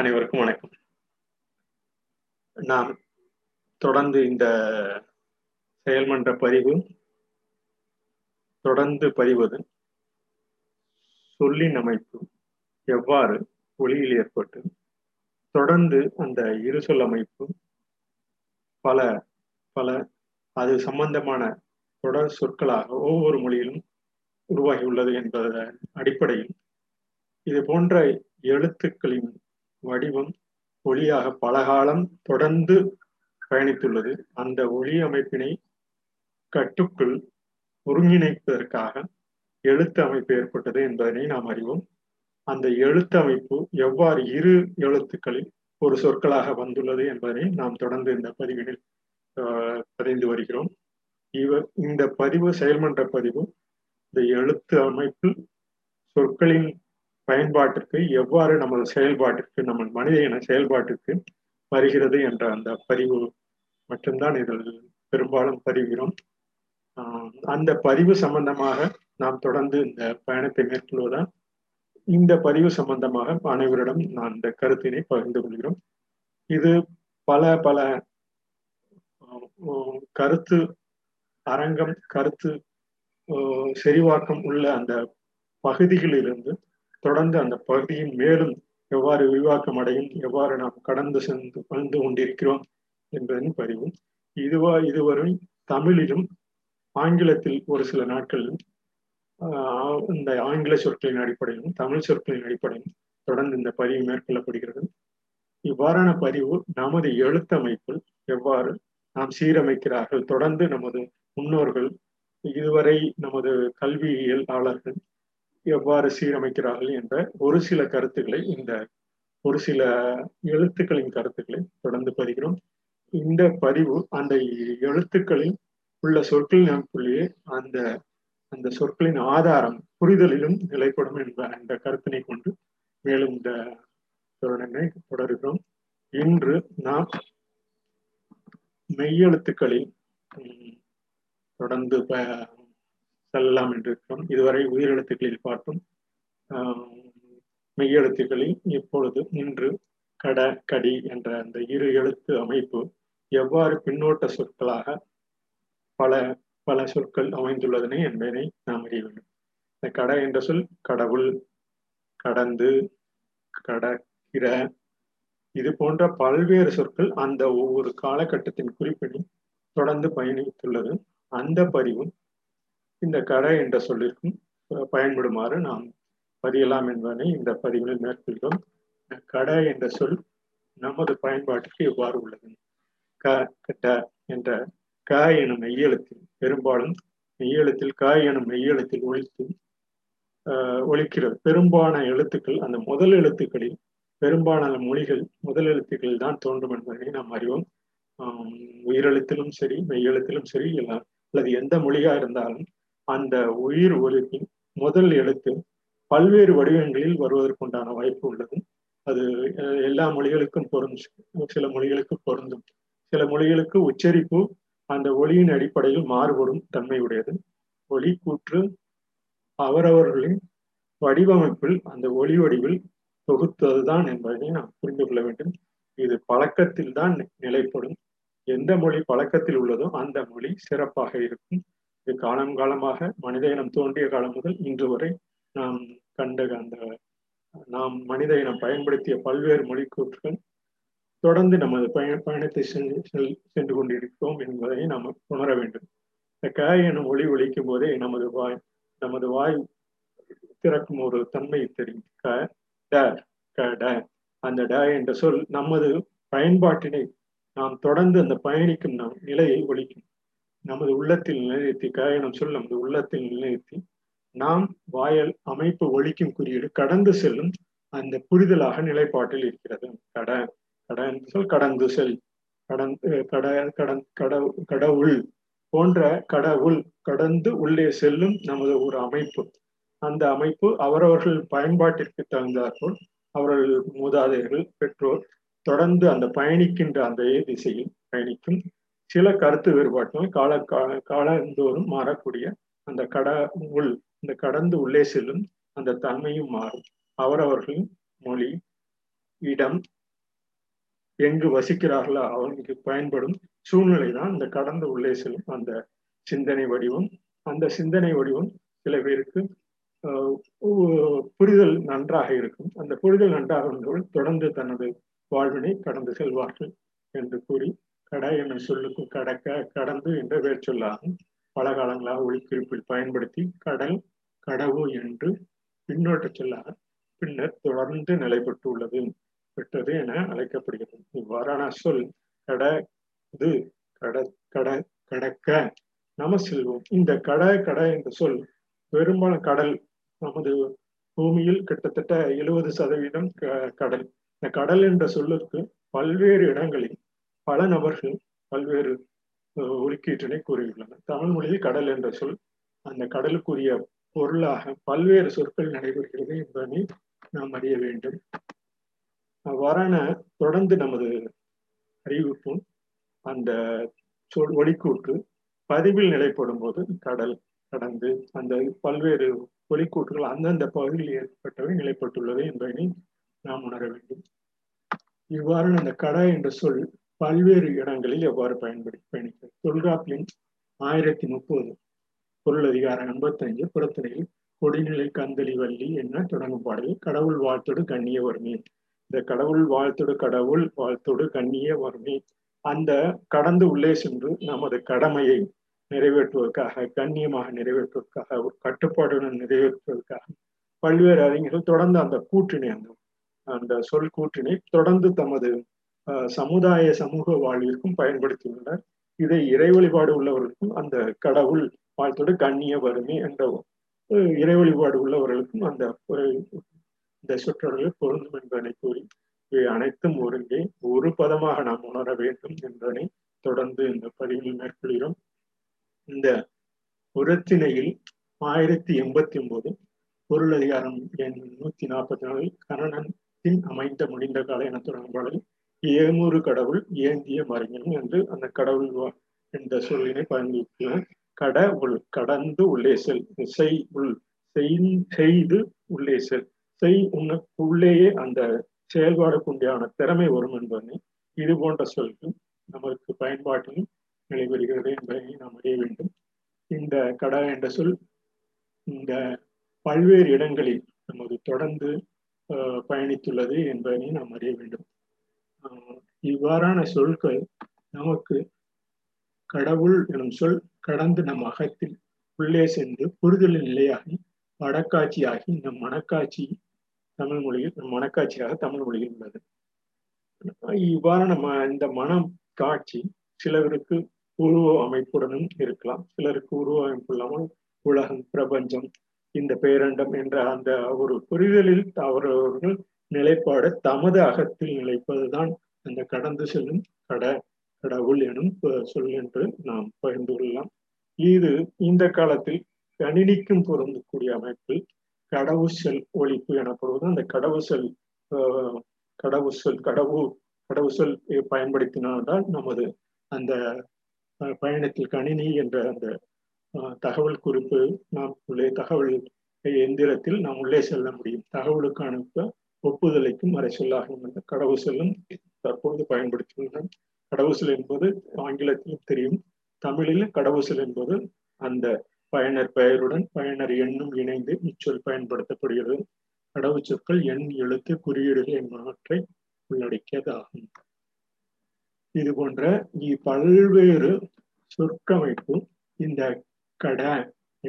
அனைவருக்கும் வணக்கம். நாம் தொடர்ந்து இந்த செயல்மன்ற பதிவு தொடர்ந்து பதிவது சொல்லின் அமைப்பு எவ்வாறு ஒளியில் ஏற்பட்டு தொடர்ந்து அந்த இரு சொல் அமைப்பு பல பல அது சம்பந்தமான தொடர் சொற்களாக ஒவ்வொரு மொழியிலும் உருவாகியுள்ளது என்பதன் அடிப்படையில் இது போன்ற எழுத்துக்களின் வடிவம் ஒளியாக பலகாலம் தொடர்ந்து பயணித்துள்ளது. அந்த ஒளி அமைப்பினை கட்டுக்குள் ஒருங்கிணைப்பதற்காக எழுத்து அமைப்பு ஏற்பட்டது என்பதனை நாம் அறிவோம். அந்த எழுத்து அமைப்பு எவ்வாறு இரு எழுத்துக்களில் ஒரு சொற்களாக வந்துள்ளது என்பதனை நாம் தொடர்ந்து இந்த பதிவினில் பதிந்து வருகிறோம். இந்த பதிவு செயல்மன்ற பதிவு இந்த எழுத்து அமைப்பு சொற்களின் பயன்பாட்டிற்கு எவ்வாறு நமது செயல்பாட்டிற்கு நம்ம மனித இன செயல்பாட்டிற்கு வருகிறது என்ற அந்த பதிவு மட்டும்தான் இதில் பெரும்பாலும் பதிகிறோம். அந்த பதிவு சம்பந்தமாக நாம் தொடர்ந்து இந்த பயணத்தை மேற்கொள்வதால் இந்த பதிவு சம்பந்தமாக அனைவரிடம் நான் இந்த கருத்தினை பகிர்ந்து கொள்கிறோம். இது பல பல கருத்து அரங்கம் கருத்து செறிவாக்கம் உள்ள அந்த பகுதிகளிலிருந்து தொடர்ந்து அந்த பகுதியின் மேலும் எவ்வாறு விரிவாக்கம் அடையும் எவ்வாறு நாம் கடந்து சென்று வந்து கொண்டிருக்கிறோம் என்பதன் பதிவும். இதுவரை தமிழிலும் ஆங்கிலத்தில் ஒரு சில நாட்களிலும் இந்த ஆங்கில சொற்களின் அடிப்படையிலும் தமிழ் சொற்களின் அடிப்படையிலும் தொடர்ந்து இந்த பதிவு மேற்கொள்ளப்படுகிறது. இவ்வாறான பதிவு நமது எழுத்தமைப்பில் எவ்வாறு நாம் சீரமைக்கிறார்கள் தொடர்ந்து நமது முன்னோர்கள் இதுவரை நமது கல்வியியலாளர்கள் எவ்வாறு சீரமைக்கிறார்கள் என்ற ஒரு சில கருத்துக்களை இந்த ஒரு சில எழுத்துக்களின் கருத்துக்களை தொடர்ந்து பதிகிறோம். இந்த பதிவு அந்த எழுத்துக்களில் உள்ள சொற்களின் அமைப்பிலேயே அந்த அந்த சொற்களின் ஆதாரம் புரிதலிலும் நிலைப்படும் என்ற அந்த கருத்தினை கொண்டு மேலும் இந்த தொடரை தொடர்கிறோம். இன்று நாம் மெய்யெழுத்துக்களில் தொடர்ந்து செல்லலாம் என்று இருக்கிறோம். இதுவரை உயிரெழுத்துக்களில் பார்த்தோம். மெய்யெழுத்துக்களில் இப்பொழுது இன்று கட கடி என்ற அந்த இரு எழுத்து அமைப்பு எவ்வாறு பின்னோட்ட சொற்களாக பல பல சொற்கள் அமைந்துள்ளதனை என்பதனை நாம் அறிய வேண்டும். இந்த கட என்ற சொல் கடவுள் கடந்து கடக்கிற இது போன்ற பல்வேறு சொற்கள் அந்த ஒவ்வொரு காலகட்டத்தின் குறிப்பினும் தொடர்ந்து பயணித்துள்ளது. அந்த பதிவும் இந்த கடை என்ற சொல்லிற்கும் பயன்படுமாறு நாம் பதியலாம் என்பதனை இந்த பதிவில் மேற்கொள்கிறோம். கடை என்ற சொல் நமது பயன்பாட்டிற்கு எவ்வாறு உள்ளது? க கட்ட என்ற க எனும் மெய்யெழுத்தில் பெரும்பாலும் மெய்யெழுத்தில் க எனும் மெய்யெழுத்தில் ஒலிக்கிறது. பெரும்பாலான எழுத்துக்கள் அந்த முதல் எழுத்துக்களில் பெரும்பாலான மொழிகள் முதல் எழுத்துக்களில் தான் தோன்றும் என்பதனை நாம் அறிவோம். உயிரெழுத்திலும் சரி மெய்யெழுத்திலும் சரி அல்லது எந்த மொழியா இருந்தாலும் அந்த உயிர் ஒலிப்பின் முதல் எழுத்து பல்வேறு வடிவங்களில் வருவதற்குண்டான வாய்ப்பு உள்ளது. அது எல்லா மொழிகளுக்கும் பொருந்தும். சில மொழிகளுக்கு பொருந்தும். சில மொழிகளுக்கு உச்சரிப்பு அந்த ஒலியின் அடிப்படையில் மாறுபடும் தன்மையுடையது. ஒலி கூற்று அவரவர்களின் வடிவமைப்பில் அந்த ஒலி வடிவில் தொகுத்ததுதான் என்பதை நாம் புரிந்து கொள்ள வேண்டும். இது பழக்கத்தில் தான் நிலைப்படும். எந்த மொழி பழக்கத்தில் உள்ளதோ அந்த மொழி சிறப்பாக இருக்கும். இது காலம் காலமாக மனித இனம் தோன்றிய காலம் முதல் இன்று வரை நாம் கண்ட அந்த நாம் மனித இனம் பயன்படுத்திய பல்வேறு மொழி கூற்றுகள் தொடர்ந்து நமது பயணத்தை சென்று கொண்டிருக்கிறோம் என்பதை நாம் உணர வேண்டும். இந்த க எனும் ஒலி ஒலிக்கும் போதே நமது வாய் திறக்கும் ஒரு தன்மை தெரியும். ட அந்த ட என்ற சொல் நமது பயன்பாட்டினை நாம் தொடர்ந்து அந்த பயணிக்கும் நம் நிலையை ஒலிக்கும். நமது உள்ளத்தில் நிலைநிறுத்தி காயணம் சொல் நமது உள்ளத்தில் நிலைநிறுத்தி நாம் வாயல் அமைப்பு ஒலிக்கும் குறியீடு கடந்து செல்லும் அந்த புரிதலாக நிலைப்பாட்டில் இருக்கிறது. கட கட என்று சொல் கடந்து செல் கடவுள் போன்ற கடவுள் கடந்து உள்ளே செல்லும் நமது ஒரு அமைப்பு. அந்த அமைப்பு அவரவர்கள் பயன்பாட்டிற்கு தகுந்தாற்போல் அவர்கள் மூதாதையர்கள் பெற்றோர் தொடர்ந்து அந்த பயணிக்கின்ற அந்த திசையில் பயணிக்கும். சில கருத்து வேறுபாட்டினால் காலந்தோறும் மாறக்கூடிய அந்த கடந்து உள்ளே செல்லும் அந்த தன்மையும் மாறும். அவரவர்களின் மொழி இடம், எங்கு வசிக்கிறார்களோ அவர்களுக்கு பயன்படும் சூழ்நிலை தான் இந்த கடந்து உள்ளே செல்லும் அந்த சிந்தனை வடிவம். அந்த சிந்தனை வடிவம் சில பேருக்கு புரிதல் நன்றாக இருக்கும். அந்த புரிதல் நன்றாக இருந்தவர்கள் தொடர்ந்து தனது வாழ்வினை கடந்து செல்வார்கள் என்று கூறி கடை என்னும் சொல்லுக்கு கடக்க கடந்து என்ற பெயர் சொல்லாகும். பல காலங்களாக ஒளிக்குறிப்பில் பயன்படுத்தி கடல் கடவு என்று பின்னோட்ட சொல்லாக பின்னர் தொடர்ந்து நிலைப்பட்டு உள்ளது பெற்றது என அழைக்கப்படுகிறது. இவ்வாறான சொல் கடது கட கட கடக்க நம செல்வோம். இந்த கட கட என்ற சொல் பெரும்பாலும் கடல், நமது பூமியில் கிட்டத்தட்ட 70% கடல். இந்த கடல் என்ற சொல்லுக்கு பல்வேறு இடங்களில் பல நபர்கள் பல்வேறு ஒலிக்கீற்றினை கூறியுள்ளனர். தமிழ் மொழியில் கடல் என்ற சொல் அந்த கடலுக்குரிய பொருளாக பல்வேறு சொற்கள் நடைபெறுகிறது என்பதை நாம் அறிய வேண்டும். அவ்வாறான தொடர்ந்து நமது அறிவிப்பும் அந்த சொல் ஒலிக்கூற்று பதிவில் நிலைப்படும் போது கடல் கடந்து அந்த பல்வேறு ஒலிக்கூற்றுகள் அந்தந்த பகுதியில் ஏற்பட்டவை நிலைப்பட்டுள்ளது என்பதை நாம் உணர வேண்டும். இவ்வாறான அந்த கடை என்ற சொல் பல்வேறு இடங்களில் எவ்வாறு பயணிக்கிறது. தொல்காப்பியம் 1030 பொருளதிகாரம் 85 புறத்திணையில் கொடிநிலை கந்தளி வள்ளி என்ன தொடங்கும் பாடலில் கடவுள் வாழ்த்தோடு கண்ணிய வருமே. இந்த கடவுள் வாழ்த்தோடு கண்ணிய வருமே அந்த கடந்து உள்ளே சென்று நமது கடமையை நிறைவேற்றுவதற்காக, கண்ணியமாக நிறைவேற்றுவதற்காக, ஒரு கட்டுப்பாடுடன் நிறைவேற்றுவதற்காக பல்வேறு அறிஞர்கள் தொடர்ந்து அந்த கூற்றினை அந்த சொல் கூற்றினை தொடர்ந்து தமது சமுதாய சமூக வாழ்விற்கும் பயன்படுத்தியுள்ளனர். இதை இறை வழிபாடு உள்ளவர்களுக்கும் அந்த கடவுள் வாழ்த்தோடு கண்ணிய வருமே என்ற இறை வழிபாடு உள்ளவர்களுக்கும் அந்த சொற்றொடர்கள் பொருந்தும் என்பதனை கூறி இவை அனைத்தும் ஒருங்கே ஒரு பதமாக நாம் உணர வேண்டும் என்பதனை தொடர்ந்து இந்த பதிவில் மேற்கொள்கிறோம். இந்த உரத்திணையில் 1089 பொருளதிகாரம் எண் 144 கரணத்தின் அமைந்த முடிந்த கால என தொடங்கும் பாடலில் ஏமூறு கடவுள் ஏந்திய மறைஞனும் என்று அந்த கடவுள் என்ற சொல்லினை பயன்படுத்தினார். கட உள் கடந்து உள்ளே செல், செய் உள் செய்து உள்ளே செல், செய் உனக்கு உள்ளேயே அந்த செயல்பாடுக்கு உண்டான திறமை வரும் என்பதனை இது போன்ற சொல்கள் நமக்கு பயன்பாட்டிலும் நடைபெறுகிறது என்பதை நாம் அறிய வேண்டும். இந்த கட என்ற சொல் இந்த பல்வேறு இடங்களில் நமது தொடர்ந்து பயணித்துள்ளது என்பதனை நாம் அறிய வேண்டும். இவ்வாறான சொற்கள் நமக்கு கடவுள் எனும் சொல் கடந்து நம் அகத்தில் உள்ளே சென்று புரிதலின் நிலையாகி வடக்காட்சியாகி நம் மனக்காட்சி தமிழ் மொழியில் நம் மனக்காட்சியாக தமிழ் மொழியில் உள்ளது. இவ்வாறான இந்த மனம் காட்சி சிலருக்கு உருவ அமைப்புடனும் இருக்கலாம், சிலருக்கு உருவ அமைப்பு இல்லாமல் உலகம் பிரபஞ்சம் இந்த பேரண்டம் என்ற அந்த ஒரு புரிதலில் அவரவர்கள் நிலைப்பாடு தமது அகத்தில் நிலைப்பதுதான் அந்த கடந்து செல்லும் கடவுள் எனும் சொல் என்று நாம் பகிர்ந்து கொள்ளலாம். இது இந்த காலத்தில் கணினிக்கும் பொருந்தக்கூடிய அமைப்பில் கடவு செல் ஒழிப்பு எனப்படுவது அந்த கடவு சொல் பயன்படுத்தினால்தான் நமது அந்த பயணத்தில் கணினி என்ற அந்த தகவல் குறிப்பு நாம் உள்ளே தகவல் எந்திரத்தில் நாம் உள்ளே செல்ல முடியும். தகவலுக்கு அனுப்ப ஒப்புதலைக்கும் மறை சொல்லாகும் என்ற கடவு சொல்லும் தற்பொழுது பயன்படுத்தியுள்ளனர். கடவு சொல் என்பது ஆங்கிலத்திலும் தெரியும், தமிழில் கடவு சொல் என்பது அந்த பயனர் பெயருடன் பயனர் எண்ணும் இணைந்து இச்சொல் பயன்படுத்தப்படுகிறது. கடவு சொற்கள் எண், எழுத்து, குறியீடுகள் என்பவற்றை உள்ளடக்கியதாகும். இது போன்ற பல்வேறு சொற்கமைப்பு இந்த கட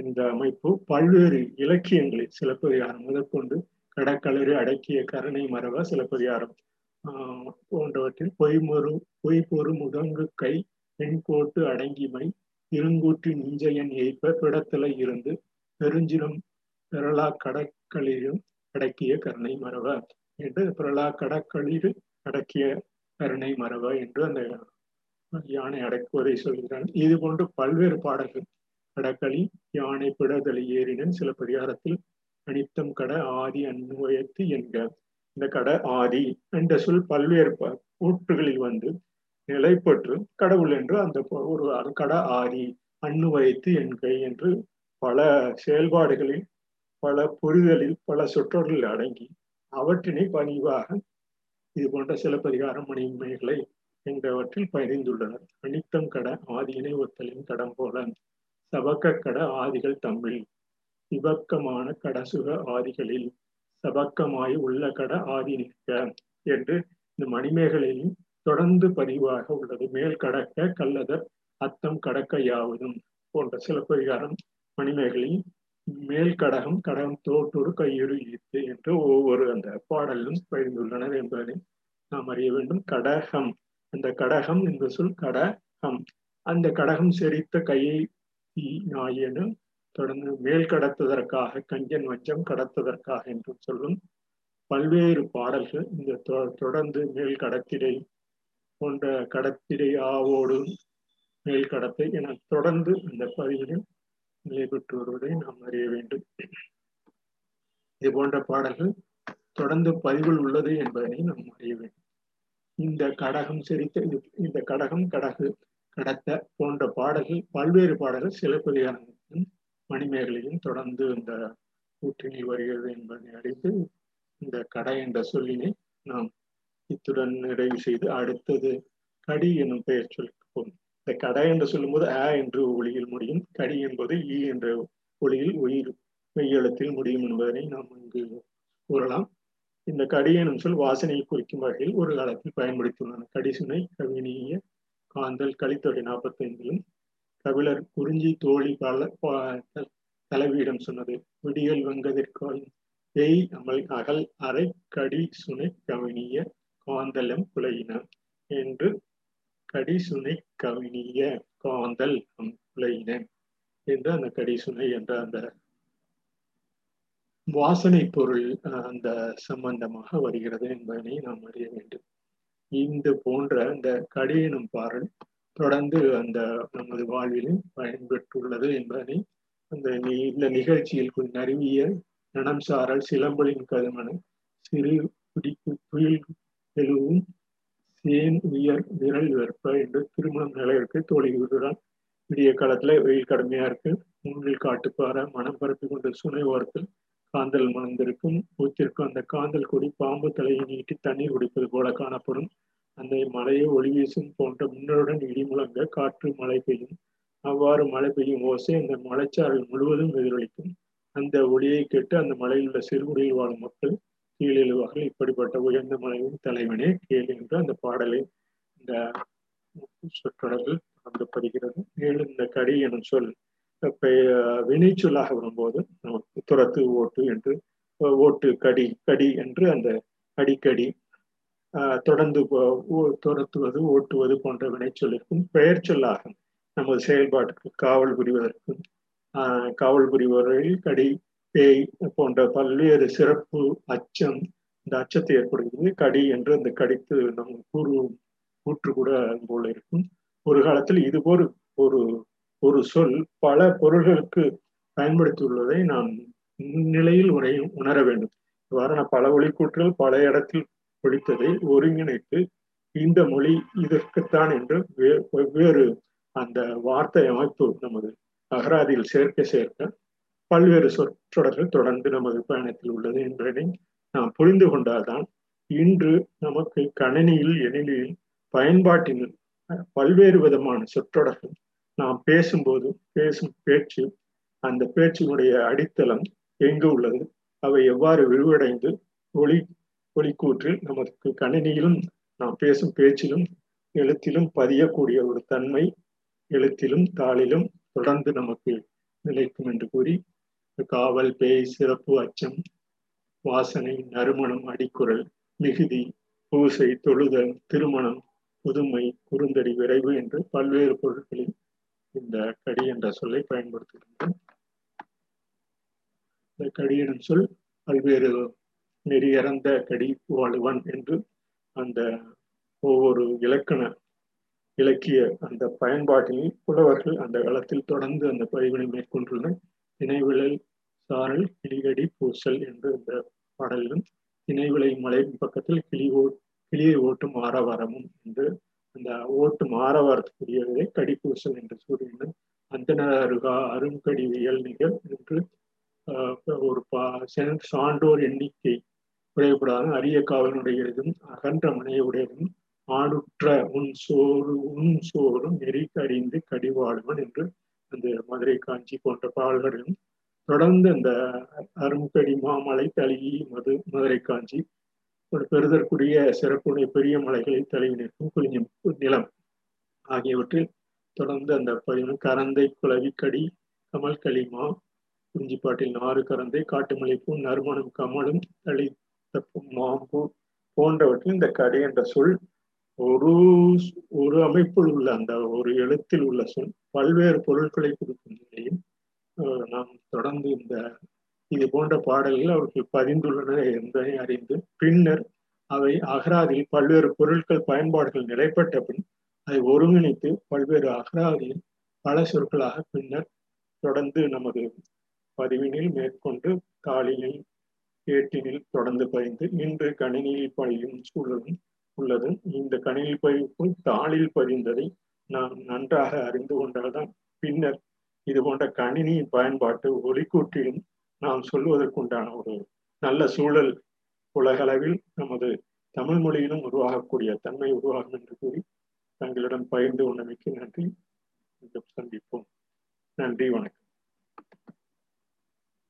என்ற அமைப்பு பல்வேறு இலக்கியங்களில் சிலப்பதிகாரம் முதற்கொண்டு கடற்கலரு அடக்கிய கருணை மரப சிலப்பதிகாரம் போன்றவற்றில் பொய்பொரு முகங்கு கை வெண்கோட்டு அடங்கிமை இருங்கூற்று நெஞ்சையன் ஏய்ப்ப பிடத்தலை இருந்து பெருஞ்சிலும் பிரலா கடற்களிலும் அடக்கிய கருணை மரப என்று பிரலா கடற்களில் அடக்கிய கருணை மரப என்று அந்த யானை அடக்குவதை சொல்கிறான். இது போன்று பல்வேறு பாடல்கள் கடற்களி யானை பிடதலை ஏறினன் சிலப்பதிகாரத்தில் அனித்தம் கட ஆதி அன்வயத்து என்க இந்த கட ஆதி என்ற சொல் பல்வேறு கூற்றுகளில் நிலைப்பற்று கடவுள் என்று அந்த ஒரு கட ஆதி அன்வயத்து என்க என்று பல செயல்பாடுகளில் பல புரிதலில் பல சொற்றொடர்கள் அடங்கி அவற்றினை பதிவாக இது போன்ற சிலப்பதிகாரம் மணிமேகலை என்கிறவற்றில் பகிர்ந்துள்ளனர். அனித்தம் கட ஆதியினை ஒத்தலின் கடம் போல சபக்க கட ஆதிகள் தமிழ் சிவக்கமான கடசுக ஆதிகளில் சபக்கமாய் உள்ள கட ஆதி நிற்க என்று இந்த மணிமேகலையும் தொடர்ந்து பதிவாக உள்ளது. மேல் கடக்க கல்லதர் அத்தம் கடக்க யாவதும் போன்ற சிலப்பதிகாரம் மணிமேகலை மேல் கடகம் கடகம் தோற்றொரு கையுறு ஈர்த்து என்று ஒவ்வொரு அந்த பாடலும் பயிர்ந்துள்ளனர் என்பதை நாம் அறிய வேண்டும். கடகம், அந்த கடகம் என்ற சொல் கடகம், அந்த கடகம் செறித்த கையை நாயினு தொடர்ந்து மேல் கடத்துவதற்காக கஞ்சன் வஞ்சம் கடத்துவதற்காக என்று சொல்லும் பல்வேறு பாடல்கள் இந்த தொடர்ந்து மேல் கடத்திடை போன்ற கடத்திடை ஆவோடு மேல் கடத்தை என தொடர்ந்து அந்த பதிவிலும் நிலை பெற்று வருவதை நாம் அறிய வேண்டும். இது போன்ற பாடல்கள் தொடர்ந்து பதிவில் உள்ளது என்பதனை நாம் அறிய வேண்டும். இந்த கடகம் செறித்த இந்த கடகம் கடகு கடத்த போன்ற பாடல்கள் பல்வேறு பாடல்கள் சிலப்பதிகாரங்களும் மணிமேகலையும் தொடர்ந்து இந்த கூற்றினில் வருகிறது என்பதை அறிந்து இந்த கடை என்ற சொல்லினை நாம் இத்துடன் நிறைவு செய்து அடுத்தது கடி என்னும் பெயர் சொல்லுக்கு போகும். இந்த கடை என்று சொல்லும்போது அ என்று ஒளியில் முடியும், கடி என்பது ஈ என்ற ஒளியில் உயிர் மெய்யெழுத்தில் முடியும் என்பதனை நாம் இங்கு கூறலாம். இந்த கடி எனும் சொல் வாசனையை குறிக்கும் வகையில் ஒரு காலத்தில் பயன்படுத்தியுள்ளனர். கடிசுனை கவினிய காந்தல் கலித்தொகை 45லும் கபிலர் குறிஞ்சி தோழி தலைவியிடம் சொன்னது விடியல் வெங்கதிற்கால் பெய் அமல் அகல் அரை கடி சுனை கவினிய காந்தலம் குலையின என்று கடிசுனை கவினிய காந்தல் குலையின என்று அந்த கடிசுனை என்ற அந்த வாசனை பொருள் அந்த சம்பந்தமாக வருகிறது என்பதனை நாம் அறிய வேண்டும். இந்த போன்ற அந்த கடி எனும் பாடல் தொடர்ந்து அந்த நமது வாழ்விலும் பயன்பெற்றுள்ளது என்பதனை அந்த இந்த நிகழ்ச்சியில் நறுவிய நனம் சாரல் சிலம்பலின் கருமனை சிறு பிடிப்பு துயில் எழுவும் சேன் உயர் விரல் வெற்ப என்று திருமணம் நிலையிற்கு தோழி விடுறான். விடிய காலத்துல வெயில் கடுமையா இருக்கு, மூன்றில் காட்டுப்பாற மனம் பரப்பி கொண்ட சுனை ஓரத்தில் காந்தல் மணந்திருக்கும். பூத்திற்கும் அந்த காந்தல் கொடி பாம்பு தலையை நீட்டி தண்ணீர் குடிப்பது போல காணப்படும். அந்த மலையை ஒளி வீசும் போன்ற முன்னருடன் இடி முழங்க காற்று மழை பெய்யும். அவ்வாறு மழை பெய்யும் ஓசை அந்த மலைச்சாரல் முழுவதும் எதிரொலிக்கும். அந்த ஒளியை கேட்டு அந்த மலையில் உள்ள சிறுகுடியில் வாழும் மக்கள் கீழெழுவார்கள். இப்படிப்பட்ட உயர்ந்த மலையின் தலைவனே கேள் என்று அந்த பாடலை இந்த சொற்றொடர்கள் தொடங்கப்படுகிறது. மேலும் இந்த கடி எனும் சொல் வினை சொல்லாக வரும்போது நமக்கு துரத்து ஓட்டு என்று ஓட்டு கடி கடி என்று அந்த அடிக்கடி தொடர்ந்து துரத்துவது ஓட்டுவது போன்ற வினைச்சொல்லிற்கும் பெயர் சொல்லாகும். நமது செயல்பாட்டுக்கு காவல் புரிவதற்கும் காவல் புரிபவர்களில் கடி பேய் போன்ற பல்வேறு சிறப்பு அச்சம் இந்த அச்சத்தை ஏற்படுகிறது கடி என்று அந்த கடித்து நம் கூற்று கூட போல இருக்கும். ஒரு காலத்தில் இதுபோல் ஒரு சொல் பல பொருள்களுக்கு பயன்படுத்தியுள்ளதை நாம் முன்னிலையில் உணர வேண்டும். இவ்வாறான பல ஒளிக்கூற்றுகள் பல இடத்தில் ஒழித்ததை ஒருங்கிணைத்து இந்த மொழி இதற்குத்தான் என்று வெவ்வேறு அந்த வார்த்தை அமைப்பு நமது அகராதியில் சேர்க்க சேர்க்க பல்வேறு சொற்றொடர்கள் தொடர்ந்து நமது பயணத்தில் உள்ளது என்பதை நாம் புரிந்து கொண்டால்தான் இன்று நமக்கு கணினியில் எண்ணிலையில் பயன்பாட்டில் பல்வேறு விதமான சொற்றொடர்கள் நாம் பேசும்போது பேசும் பேச்சு அந்த பேச்சினுடைய அடித்தளம் எங்கு உள்ளது, அவை எவ்வாறு விரிவடைந்து ஒளிக்கூற்றில் நமக்கு கணினியிலும் நாம் பேசும் பேச்சிலும் எழுத்திலும் பதியக்கூடிய ஒரு தன்மை எழுத்திலும் தாளிலும் தொடர்ந்து நமக்கு நிலைக்கும் என்று கூறி காவல் பேய் சிறப்பு அச்சம் வாசனை நறுமணம் அடிக்குரல் மிகுதி பூசை தொழுதல் திருமணம் புதுமை குறுந்தடி விரைவு என்று பல்வேறு பொருட்களில் இந்த கடி என்ற சொல்லை பயன்படுத்துகின்றோம். இந்த கடி எனும் சொல் பல்வேறு நெறியறந்த கடி வாழுவன் என்று அந்த ஒவ்வொரு இலக்கிய அந்த பயன்பாட்டில் புலவர்கள் அந்த காலத்தில் தொடர்ந்து அந்த பதிவினை மேற்கொண்டுள்ளனர். திணைவிளை சாரல் கிளிகடி பூசல் என்று இந்த பாடலிலும் திணைவிளை மலையின் பக்கத்தில் கிளியை ஓட்டும் ஆரவாரமும் என்று அந்த ஓட்டும் ஆரவாரத்துக்குரியவரை கடிப்பூசல் என்று கூறியுள்ளனர். அந்தனர் அருகா அருங்கடி வியல் நிகழ் என்று ஒரு சான்றோர் எண்ணிக்கை விளைவுபடாத அரிய காவலுடையதும் அகன்ற முனையுடையதும் ஆடுற்ற உன் சோறும் நெறி அறிந்து கடிவாடுவன் என்று அந்த மதுரை காஞ்சி போன்ற பாடல்களும் தொடர்ந்து அந்த அரும்படி மாமலை தழுகி மதுரை காஞ்சி ஒரு பெறுதற்குரிய சிறப்புடைய பெரிய மலைகளை தழுவி நிற்கும் குளிஞ்சம் நிலம் ஆகியவற்றில் தொடர்ந்து அந்த பதிவும் கரந்தை குலவிக்கடி கமல் களிமா குறிஞ்சிப்பாட்டில் நாறு கரந்தை காட்டுமலைப்பூ நறுமணம் கமலும் தளித்தப்பும் மாம்பூ போன்றவற்றில் இந்த கடி என்ற சொல் ஒரு அமைப்பில் உள்ள அந்த ஒரு எழுத்தில் உள்ள சொல் பல்வேறு பொருட்களை கொடுக்கும் நிலையும் நாம் தொடர்ந்து இந்த இது போன்ற பாடல்கள் அவர்கள் பதிந்துள்ளன என்பதை அறிந்து பின்னர் அவை அகராதியில் பல்வேறு பொருட்கள் பயன்பாடுகள் நிலைப்பட்ட பின் அதை ஒருங்கிணைத்து பல்வேறு அகராதியில் பல சொற்களாக பின்னர் தொடர்ந்து நமது பதிவினில் மேற்கொண்டு தாளினில் ஏட்டினில் தொடர்ந்து பதிந்து இன்று கணினியில் பழியும் சூழலும் உள்ளது. இந்த கணினில் பதிவுக்குள் தாளில் பதிந்ததை நாம் நன்றாக அறிந்து கொண்டால்தான் பின்னர் இது போன்ற கணினியின் பயன்பாட்டு ஒலிக்கூட்டிலும் நாம் சொல்வதற்குண்டான ஒரு நல்ல சூழல் உலகளவில் நமது தமிழ் மொழியிலும் உருவாகக்கூடிய தன்மை உருவாகும் என்று கூறி தங்களிடம் பகிர்ந்து கொண்டமைக்கு நன்றி. சந்திப்போம். நன்றி, வணக்கம்.